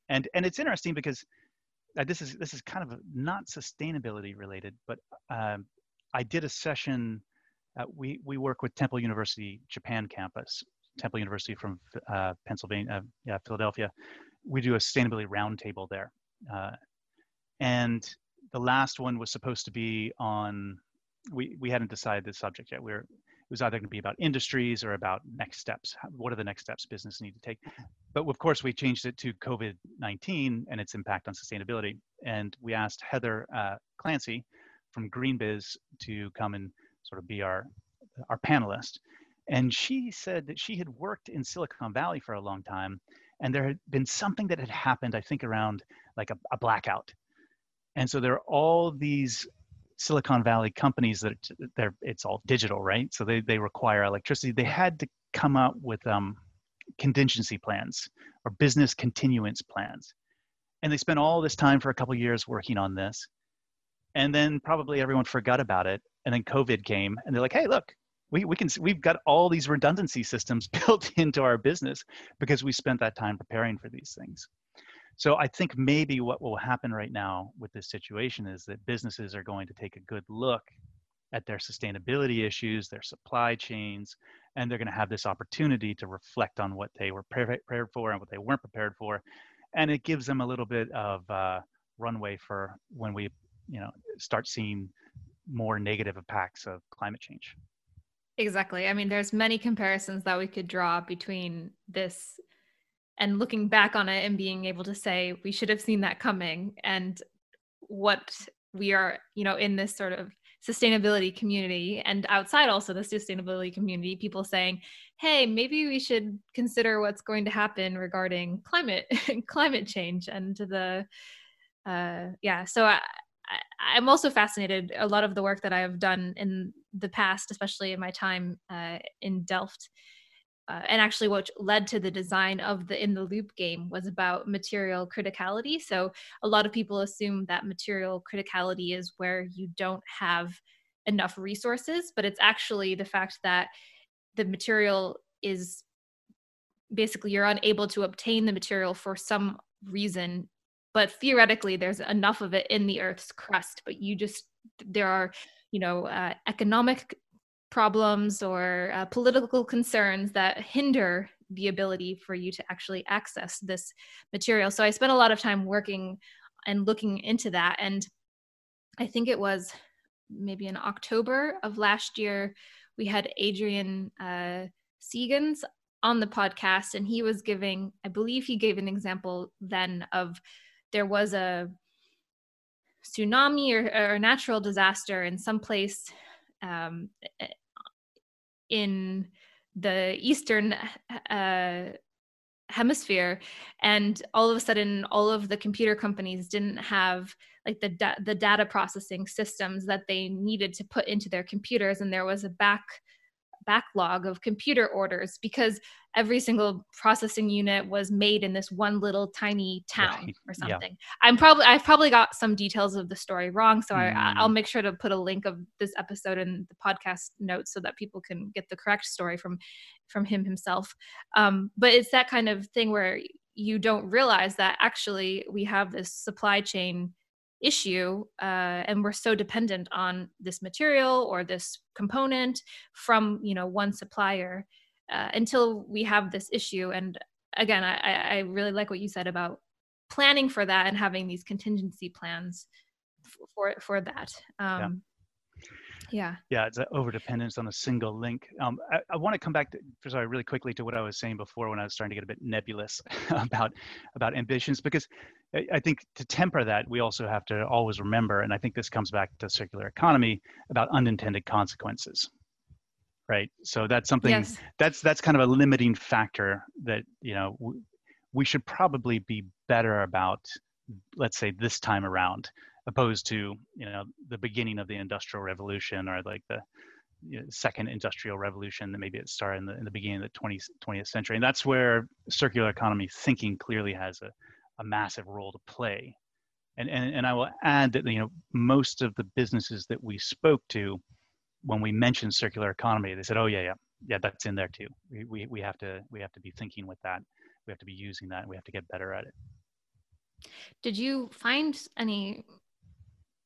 and, and it's interesting because uh, this is, this is kind of not sustainability related, but um, I did a session, uh, we, we work with Temple University, Japan campus, Temple University from uh, Pennsylvania, uh, yeah, Philadelphia. We do a sustainability roundtable there. Uh, and the last one was supposed to be on, we, we hadn't decided the subject yet. We were, it was either going to be about industries or about next steps. What are the next steps business need to take? But of course, we changed it to COVID nineteen and its impact on sustainability. And we asked Heather uh, Clancy from GreenBiz to come and sort of be our, our panelist. And she said that she had worked in Silicon Valley for a long time. And there had been something that had happened, I think, around like a, a blackout. And so there are all these Silicon Valley companies that they're, it's all digital, right? So they, they require electricity. They had to come up with um, contingency plans or business continuance plans. And they spent all this time for a couple of years working on this. And then probably everyone forgot about it. And then COVID came and they're like, hey, look, We we can we've got all these redundancy systems built into our business because we spent that time preparing for these things. So I think maybe what will happen right now with this situation is that businesses are going to take a good look at their sustainability issues, their supply chains, and they're going to have this opportunity to reflect on what they were prepared for and what they weren't prepared for, and it gives them a little bit of uh, runway for when we you know start seeing more negative impacts of climate change. Exactly. I mean, there's many comparisons that we could draw between this and looking back on it and being able to say, we should have seen that coming, and what we are, you know, in this sort of sustainability community and outside also the sustainability community, people saying, hey, maybe we should consider what's going to happen regarding climate, climate change and the, uh, yeah. So I, I'm also fascinated. A lot of the work that I've done in the past, especially in my time uh, in Delft, uh, and actually what led to the design of the In the Loop game was about material criticality. So a lot of people assume that material criticality is where you don't have enough resources, but it's actually the fact that the material is basically you're unable to obtain the material for some reason. But theoretically, there's enough of it in the Earth's crust, but you just, there are, you know, uh, economic problems or uh, political concerns that hinder the ability for you to actually access this material. So I spent a lot of time working and looking into that. And I think it was maybe in October of last year, we had Adrian uh, Segans on the podcast, and he was giving, I believe he gave an example then of, there was a tsunami or a natural disaster in some place um, in the Eastern uh, hemisphere. And all of a sudden, all of the computer companies didn't have like the, da- the data processing systems that they needed to put into their computers. And there was a back backlog of computer orders because every single processing unit was made in this one little tiny town right. or something. Yeah. I'm probably, I've probably got some details of the story wrong. So mm. I, I'll make sure to put a link of this episode in the podcast notes so that people can get the correct story from, from him himself. Um, but it's that kind of thing where you don't realize that actually we have this supply chain issue uh, and we're so dependent on this material or this component from you know one supplier uh, until we have this issue. And again, I, I really like what you said about planning for that and having these contingency plans for for that. Um, yeah. yeah, yeah, it's an overdependence on a single link. Um, I, I want to come back to, sorry, really quickly to what I was saying before when I was starting to get a bit nebulous about about ambitions, because I think to temper that, we also have to always remember, and I think this comes back to circular economy, about unintended consequences, right? So that's something, yes. that's that's kind of a limiting factor that, you know, w- we should probably be better about, let's say this time around, opposed to, you know, the beginning of the Industrial Revolution or like the you know, second industrial revolution, that maybe it started in the, in the beginning of the twentieth century. And that's where circular economy thinking clearly has a, a massive role to play. And, and and I will add that, you know, most of the businesses that we spoke to, when we mentioned circular economy, they said, oh yeah, yeah, yeah, that's in there too. We, we, we have to, we have to be thinking with that. We have to be using that, and we have to get better at it. Did you find any,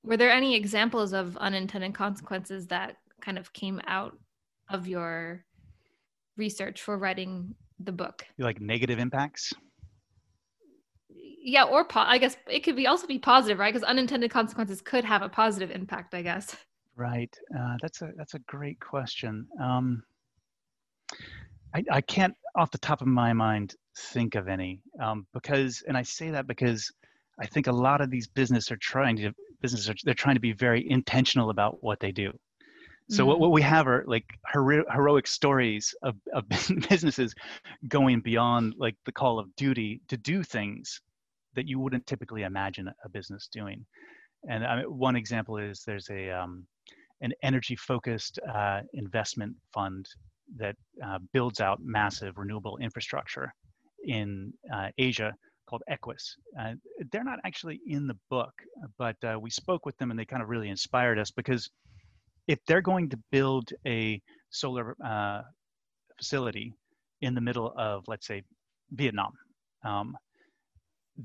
were there any examples of unintended consequences that kind of came out of your research for writing the book? You like negative impacts? Yeah, or po- I guess it could be also be positive, right? Because unintended consequences could have a positive impact, I guess. Right. Uh, that's a that's a great question. Um, I, I can't, off the top of my mind, think of any um, because, and I say that because I think a lot of these businesses are trying to businesses are, they're trying to be very intentional about what they do. So mm-hmm. what, what we have are like hero, heroic stories of, of businesses going beyond like the call of duty to do things that you wouldn't typically imagine a business doing. And I mean, one example is there's a um, an energy-focused uh, investment fund that uh, builds out massive renewable infrastructure in uh, Asia called Equus. Uh, they're not actually in the book, but uh, we spoke with them and they kind of really inspired us, because if they're going to build a solar uh, facility in the middle of, let's say, Vietnam, um,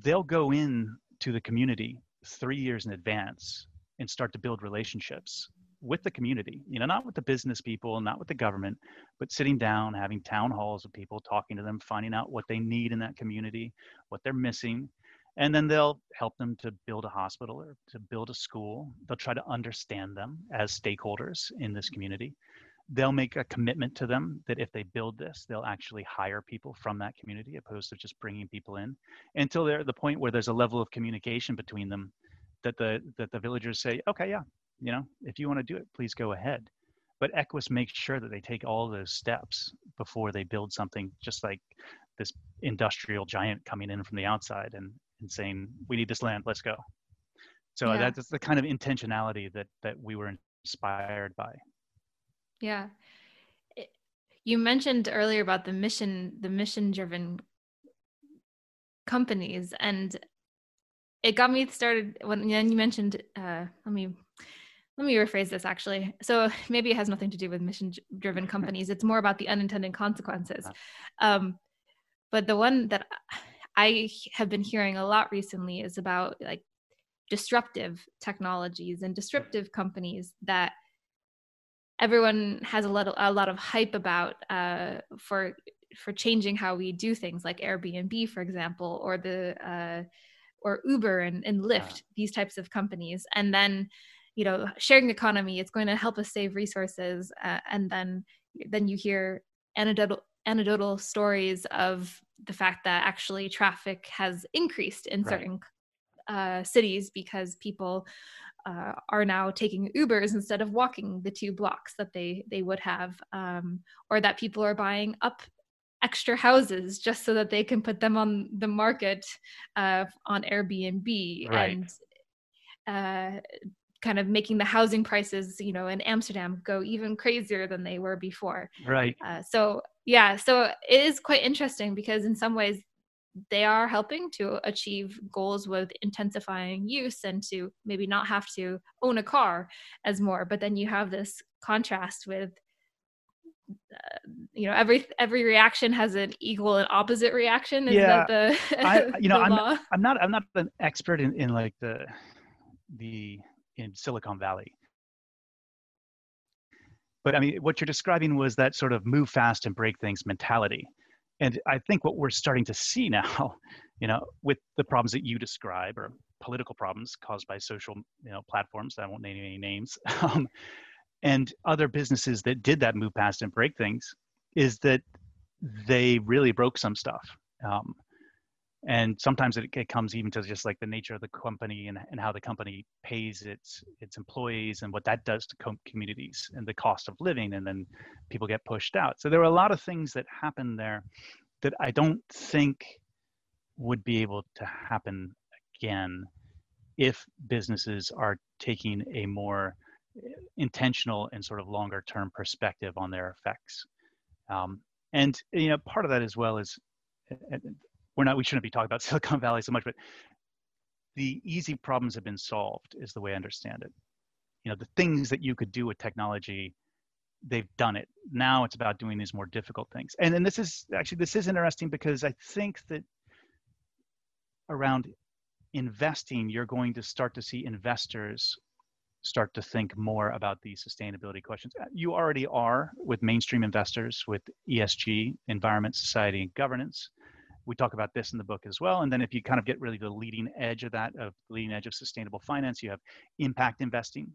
they'll go in to the community three years in advance and start to build relationships with the community, you know, not with the business people, not with the government, but sitting down, having town halls with people, talking to them, finding out what they need in that community, what they're missing. And then they'll help them to build a hospital or to build a school. They'll try to understand them as stakeholders in this community. They'll make a commitment to them that if they build this, they'll actually hire people from that community, opposed to just bringing people in, until they're at the point where there's a level of communication between them that the that the villagers say, okay, yeah, you know, if you want to do it, please go ahead. But Equus makes sure that they take all those steps before they build something, just like this industrial giant coming in from the outside and, and saying, we need this land, let's go. So yeah. That's the kind of intentionality that that we were inspired by. Yeah. It, you mentioned earlier about the mission, the mission driven companies, and it got me started when then you mentioned, uh, let me, let me rephrase this actually. So maybe it has nothing to do with mission driven companies. It's more about the unintended consequences. Um, but the one that I have been hearing a lot recently is about like disruptive technologies and disruptive companies that everyone has a lot of, a lot of hype about uh, for for changing how we do things, like Airbnb, for example, or the uh, or Uber and, and Lyft, these types of companies. And then, you know, sharing economy, it's going to help us save resources. Uh, and then then you hear anecdotal anecdotal stories of the fact that actually traffic has increased in certain uh, cities because people Uh, are now taking Ubers instead of walking the two blocks that they they would have, um, or that people are buying up extra houses just so that they can put them on the market uh, on Airbnb, right. and uh, kind of making the housing prices, you know, in Amsterdam go even crazier than they were before. Right. Uh, so yeah, so it is quite interesting because in some ways, they are helping to achieve goals with intensifying use and to maybe not have to own a car as more. But then you have this contrast with, uh, you know, every every reaction has an equal and opposite reaction. Is yeah, that the, I, you know, I'm, law? I'm not I'm not an expert in, in like the the in Silicon Valley. But I mean, what you're describing was that sort of move fast and break things mentality. And I think what we're starting to see now, you know, with the problems that you describe, or political problems caused by social, you know, platforms, I won't name any names, um, and other businesses that did that move past and break things, is that they really broke some stuff. Um, and sometimes it, it comes even to just like the nature of the company and, and how the company pays its its employees and what that does to com- communities and the cost of living, and then people get pushed out. So there were a lot of things that happened there that I don't think would be able to happen again if businesses are taking a more intentional and sort of longer term perspective on their effects. Um, and, you know, part of that as well is, we're not, we shouldn't be talking about Silicon Valley so much, but the easy problems have been solved is the way I understand it. You know, the things that you could do with technology, they've done it. Now it's about doing these more difficult things. And and this is actually, this is interesting because I think that around investing, you're going to start to see investors start to think more about these sustainability questions. You already are with mainstream investors, with E S G, environment, society, and governance. We talk about this in the book as well. And then if you kind of get really the leading edge of that, of leading edge of sustainable finance, you have impact investing,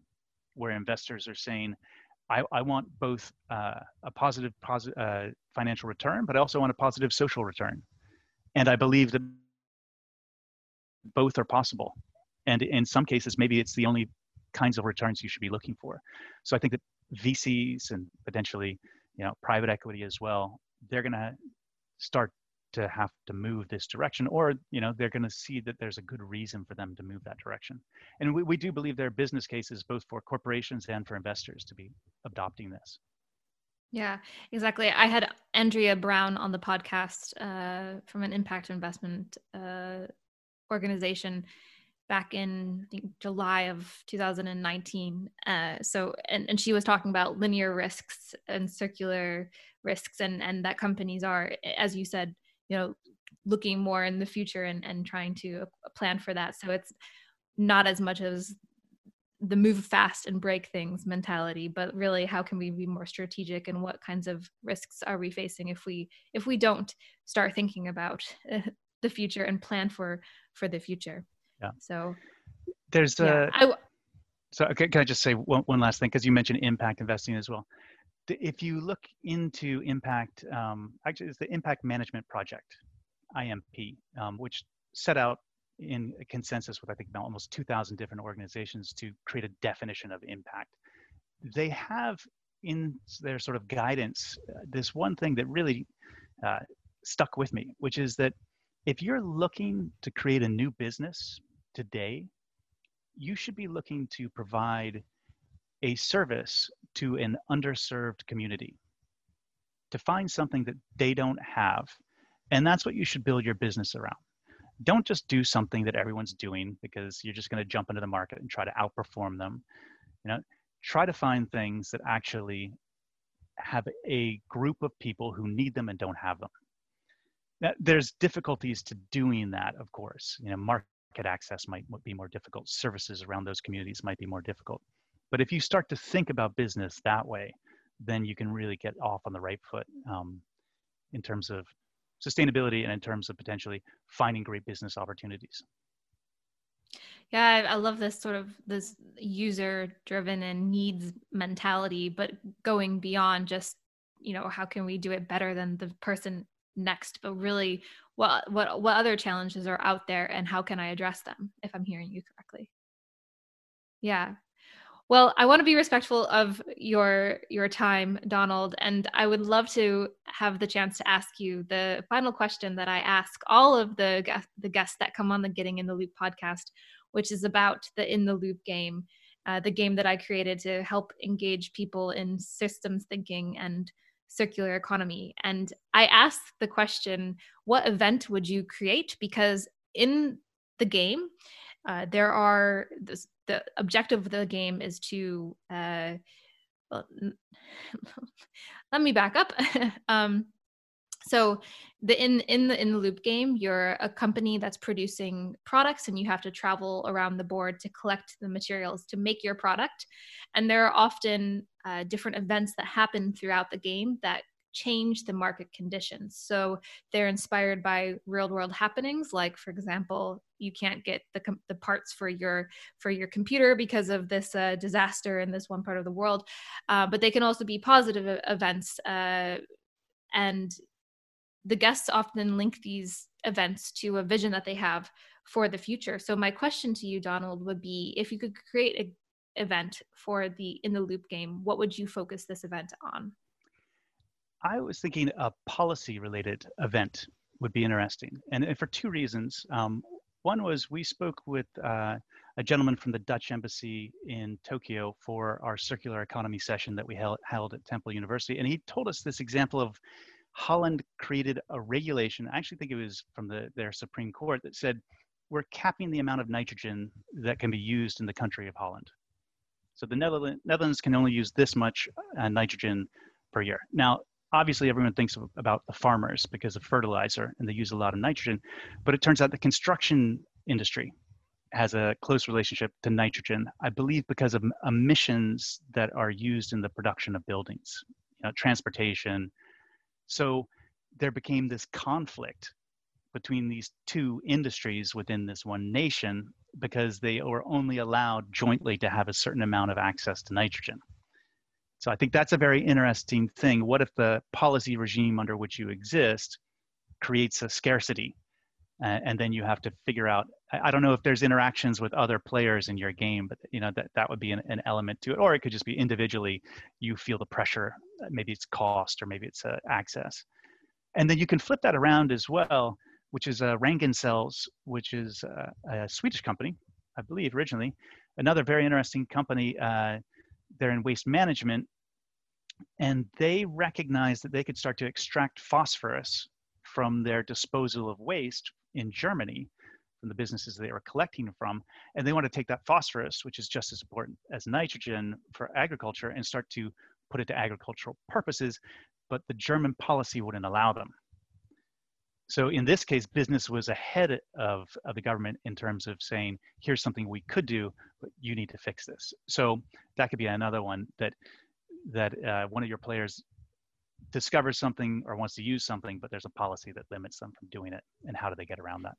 where investors are saying, I, I want both uh, a positive, positive uh, financial return, but I also want a positive social return. And I believe that both are possible. And in some cases, maybe it's the only kinds of returns you should be looking for. So I think that V Cs and potentially, you know, private equity as well, they're going to start to have to move this direction, or, you know, they're going to see that there's a good reason for them to move that direction. And we, we do believe there are business cases both for corporations and for investors to be adopting this. Yeah, exactly. I had Andrea Brown on the podcast uh, from an impact investment uh, organization back in, I think, July of two thousand nineteen. Uh, so, and, and she was talking about linear risks and circular risks, and, and that companies are, as you said, you know, looking more in the future and, and trying to plan for that. So it's not as much as the move fast and break things mentality, but really how can we be more strategic, and what kinds of risks are we facing if we, if we don't start thinking about the future and plan for, for the future. Yeah. So there's yeah, a, I, so okay, can I just say one, one last thing? Cause you mentioned impact investing as well. If you look into impact, um, actually it's the Impact Management Project, I M P, um, which set out in a consensus with, I think, now almost two thousand different organizations to create a definition of impact. They have in their sort of guidance, uh, this one thing that really uh, stuck with me, which is that if you're looking to create a new business today, you should be looking to provide a service to an underserved community, to find something that they don't have. And that's what you should build your business around. Don't just do something that everyone's doing because you're just going to jump into the market and try to outperform them. You know, try to find things that actually have a group of people who need them and don't have them. Now, there's difficulties to doing that, of course. You know, market access might be more difficult. Services around those communities might be more difficult. But if you start to think about business that way, then you can really get off on the right foot um, in terms of sustainability and in terms of potentially finding great business opportunities. Yeah, I, I love this sort of this user-driven and needs mentality, but going beyond just, you know, how can we do it better than the person next, but really what what what other challenges are out there and how can I address them, if I'm hearing you correctly. Yeah. Well, I want to be respectful of your your time, Donald, and I would love to have the chance to ask you the final question that I ask all of the, the guests that come on the Getting in the Loop podcast, which is about the In the Loop game, uh, the game that I created to help engage people in systems thinking and circular economy. And I asked the question, what event would you create? Because in the game, uh, there are... this, the objective of the game is to, uh, well, let me back up. um, so the in, in the In the Loop game, you're a company that's producing products and you have to travel around the board to collect the materials to make your product. And there are often uh, different events that happen throughout the game that change the market conditions. So they're inspired by real world happenings. Like, for example, you can't get the com- the parts for your for your computer because of this uh, disaster in this one part of the world. Uh, but they can also be positive events. Uh, and the guests often link these events to a vision that they have for the future. So my question to you, Donald, would be if you could create an event for the In the Loop game, what would you focus this event on? I was thinking a policy-related event would be interesting, and, and for two reasons. Um, One was we spoke with uh, a gentleman from the Dutch Embassy in Tokyo for our circular economy session that we held, held at Temple University. And he told us this example of Holland created a regulation, I actually think it was from the, their Supreme Court, that said, we're capping the amount of nitrogen that can be used in the country of Holland. So the Netherlands can only use this much uh, nitrogen per year. Now, obviously everyone thinks of, about the farmers because of fertilizer and they use a lot of nitrogen, but it turns out the construction industry has a close relationship to nitrogen, I believe because of emissions that are used in the production of buildings, you know, transportation. So there became this conflict between these two industries within this one nation because they were only allowed jointly to have a certain amount of access to nitrogen. So I think that's a very interesting thing. What if the policy regime under which you exist creates a scarcity? Uh, and then you have to figure out, I, I don't know if there's interactions with other players in your game, but you know that, that would be an, an element to it. Or it could just be individually, you feel the pressure. Maybe it's cost or maybe it's uh, access. And then you can flip that around as well, which is uh, Ragn-Sells, which is uh, a Swedish company, I believe originally. Another very interesting company. Uh, they're in waste management. And they recognized that they could start to extract phosphorus from their disposal of waste in Germany, from the businesses they were collecting from. And they want to take that phosphorus, which is just as important as nitrogen for agriculture, and start to put it to agricultural purposes. But the German policy wouldn't allow them. So in this case, business was ahead of, of the government in terms of saying, here's something we could do, but you need to fix this. So that could be another one that that uh, one of your players discovers something or wants to use something, but there's a policy that limits them from doing it. And how do they get around that?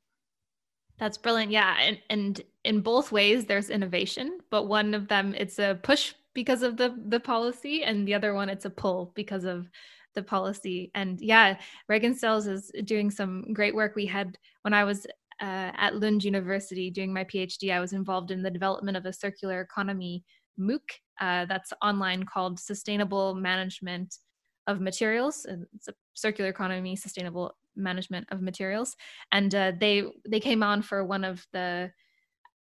That's brilliant. Yeah. And, and in both ways, there's innovation, but one of them, it's a push because of the, the policy, and the other one, it's a pull because of the policy. And yeah, Ragn-Sells is doing some great work. We had, when I was uh, at Lund University doing my PhD, I was involved in the development of a circular economy MOOC uh, that's online called Sustainable Management of Materials. And it's a circular economy, sustainable management of materials. And uh, they, they came on for one of the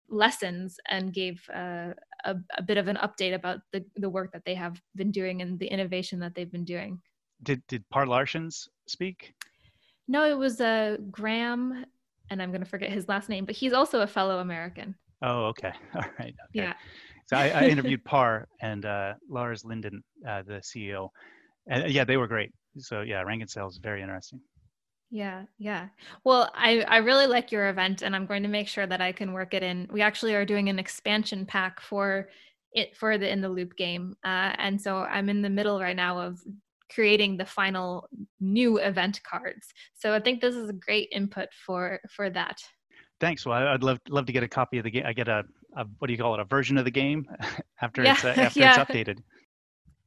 lessons and gave uh, a, a bit of an update about the, the work that they have been doing and the innovation that they've been doing. Did did Par Larshins speak? No, it was uh, Graham, and I'm going to forget his last name, but he's also a fellow American. Oh, okay. All right. Okay. Yeah. So I, I interviewed Par and uh, Lars Linden, uh, the C E O. And yeah, they were great. So yeah, Ragn-Sells, very interesting. Yeah, yeah. Well, I, I really like your event, and I'm going to make sure that I can work it in. We actually are doing an expansion pack for it for the In the Loop game. Uh, and so I'm in the middle right now of creating the final new event cards. So I think this is a great input for, for that. Thanks. Well, I'd love love to get a copy of the game. I get a, a what do you call it, a version of the game after, yeah, it's, uh, after yeah. it's updated.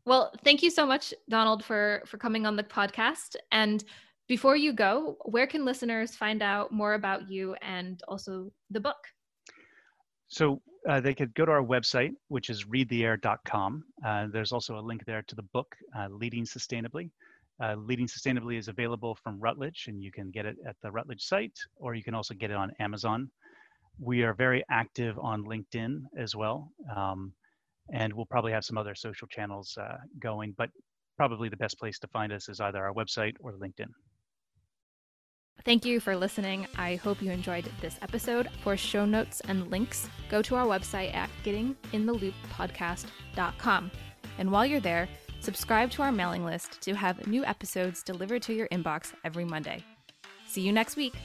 Well, thank you so much, Donald, for, for coming on the podcast. And before you go, where can listeners find out more about you and also the book? So uh, they could go to our website, which is read the air dot com. Uh, there's also a link there to the book, uh, Leading Sustainably. Uh, Leading Sustainably is available from Routledge, and you can get it at the Routledge site, or you can also get it on Amazon. We are very active on LinkedIn as well, um, and we'll probably have some other social channels uh, going, but probably the best place to find us is either our website or LinkedIn. Thank you for listening. I hope you enjoyed this episode. For show notes and links, go to our website at getting in the loop podcast dot com. And while you're there, subscribe to our mailing list to have new episodes delivered to your inbox every Monday. See you next week.